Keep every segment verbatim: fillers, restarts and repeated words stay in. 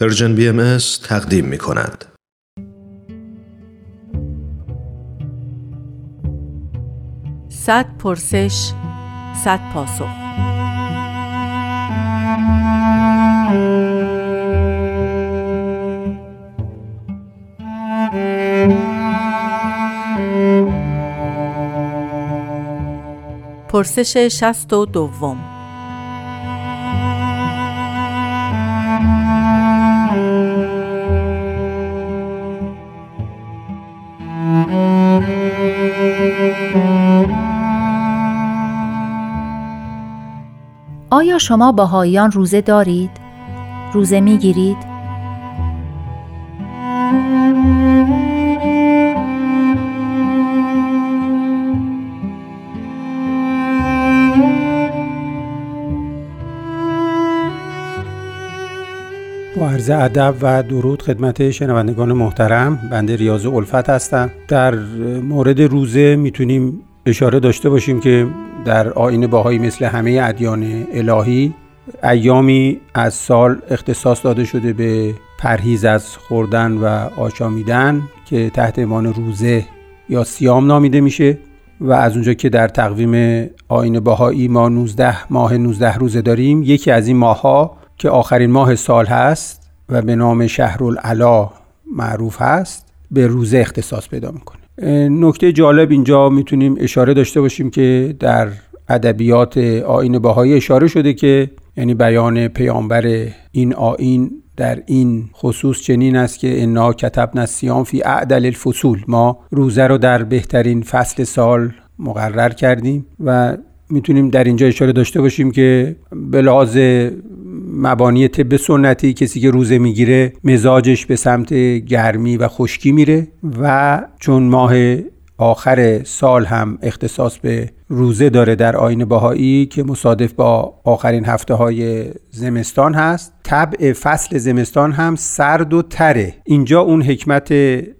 پرژن بی ام اس تقدیم می کند. صد پرسش، صد پاسخ. پرسش شصت و دوم. آیا شما بهائیان روزه دارید؟ روزه میگیرید؟ با عرض ادب و درود خدمت شنوندگان محترم، بنده ریاض و الفت هستم. در مورد روزه میتونیم اشاره داشته باشیم که در آیین بهایی مثل همه ادیان الهی ایامی از سال اختصاص داده شده به پرهیز از خوردن و آشامیدن که تحت عنوان روزه یا صیام نامیده میشه و از اونجا که در تقویم آیین بهایی ما نوزده ماه نوزده روزه داریم، یکی از این ماه‌ها که آخرین ماه سال هست و به نام شهر الالا معروف هست به روزه اختصاص پیدا میکنه. نکته جالب اینجا میتونیم اشاره داشته باشیم که در ادبیات آیین بهایی اشاره شده که یعنی بیان پیامبر این آیین در این خصوص چنین است که انا کتبنا الصیام فی اعدل الفصول، ما روزه رو در بهترین فصل سال مقرر کردیم و میتونیم در اینجا اشاره داشته باشیم که به لحاظ مبانی طب سنتی کسی که روزه میگیره مزاجش به سمت گرمی و خشکی میره و چون ماه آخر سال هم اختصاص به روزه داره در آیین بهایی که مصادف با آخرین هفته های زمستان هست، طبع فصل زمستان هم سرد و تره. اینجا اون حکمت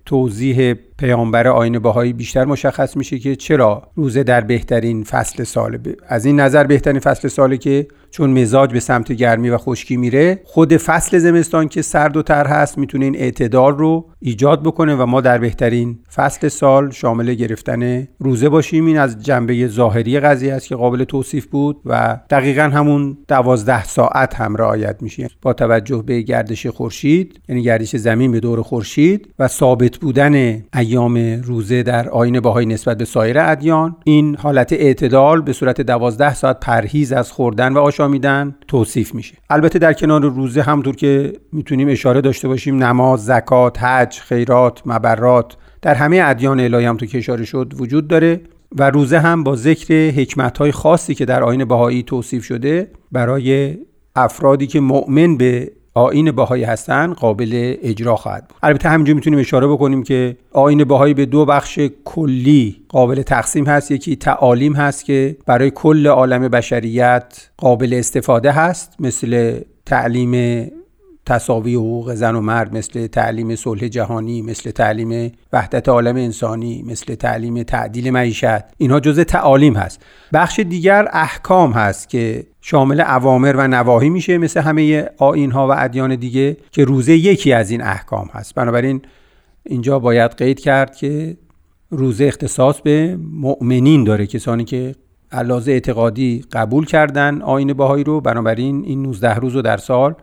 توضیح پیامبر آیین بهایی بیشتر مشخص میشه که چرا روزه در بهترین فصل ساله. از این نظر بهترین فصل ساله که چون مزاج به سمت گرمی و خشکی میره، خود فصل زمستان که سرد و تر هست میتونه این اعتدال رو ایجاد بکنه و ما در بهترین فصل سال شامل گرفتن روزه باشیم. این از جنبه ظاهری قضیه است که قابل توصیف بود و دقیقاً همون دوازده ساعت هم رعایت میشه با توجه به گردش خورشید، یعنی گردش زمین به دور خورشید و ثابت بودن ایام روزه در آیین بهایی نسبت به سایر ادیان. این حالت اعتدال به صورت دوازده ساعت پرهیز از خوردن و آشامیدن توصیف میشه. البته در کنار روزه همونطور که میتونیم اشاره داشته باشیم نماز، زکات، حج، خیرات، مبرات در همه ادیان الهی هم تو که اشاره شد وجود داره و روزه هم با ذکر حکمت‌های خاصی که در آیین بهایی توصیف شده برای افرادی که مؤمن به آیین بهایی هستن قابل اجرا خواهد بود. البته همینجا میتونیم اشاره بکنیم که آیین بهایی به دو بخش کلی قابل تقسیم هست. یکی تعالیم هست که برای کل عالم بشریت قابل استفاده هست، مثل تعلیم تساوی حقوق زن و مرد، مثل تعلیم صلح جهانی، مثل تعلیم وحدت عالم انسانی، مثل تعلیم تعدیل معیشت. اینها جزء تعالیم هست. بخش دیگر احکام هست که شامل اوامر و نواهی میشه، مثل همه آیین‌ها و ادیان دیگه که روزه یکی از این احکام هست. بنابراین اینجا باید قید کرد که روزه اختصاص به مؤمنین داره، کسانی که علاوه اعتقادی قبول کردن آیین بهایی رو. بنابراین این نوزده روز رو در سال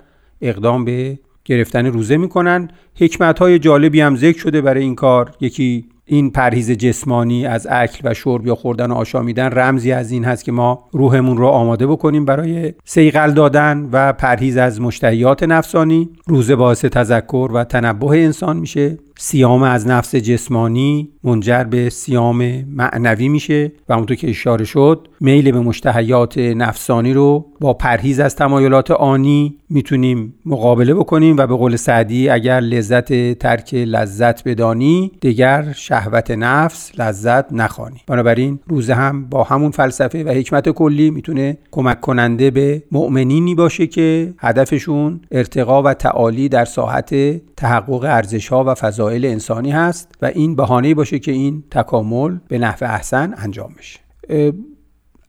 اقدام به گرفتن روزه میکنن. حکمت‌های جالبی هم ذکر شده برای این کار. یکی این پرهیز جسمانی از اکل و شرب یا خوردن و آشامیدن رمزی از این هست که ما روحمون رو آماده بکنیم برای صیقل دادن و پرهیز از مشتهیات نفسانی. روزه باعث تذکر و تنبه انسان میشه. صیام از نفس جسمانی منجر به صیام معنوی میشه و همونطور که اشاره شد میل به مشتهیات نفسانی رو با پرهیز از تمایلات آنی میتونیم مقابله بکنیم و به قول سعدی اگر لذت ترک لذت بدانی دیگر شهوت نفس لذت نخوانی. بنابراین روزه هم با همون فلسفه و حکمت کلی میتونه کمک کننده به مؤمنینی باشه که هدفشون ارتقا و تعالی در ساحت تحقق ارزش‌ها و فضایل انسانی هست و این بهانه‌ای باشه که این تکامل به نحو احسن انجام بشه.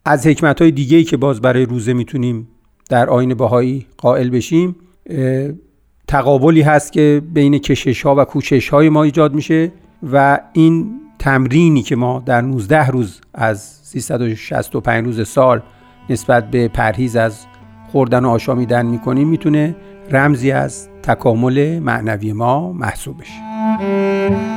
از حکمت‌های دیگه‌ای که باز برای روزه میتونیم در آیین بهایی قائل بشیم تقابلی هست که بین کشش‌ها و کوشش‌های ما ایجاد میشه و این تمرینی که ما در نوزده روز از سیصد و شصت و پنج روز سال نسبت به پرهیز از خوردن و آشامیدن میکنیم میتونه رمزی از تکامل معنوی ما محسوب بشه.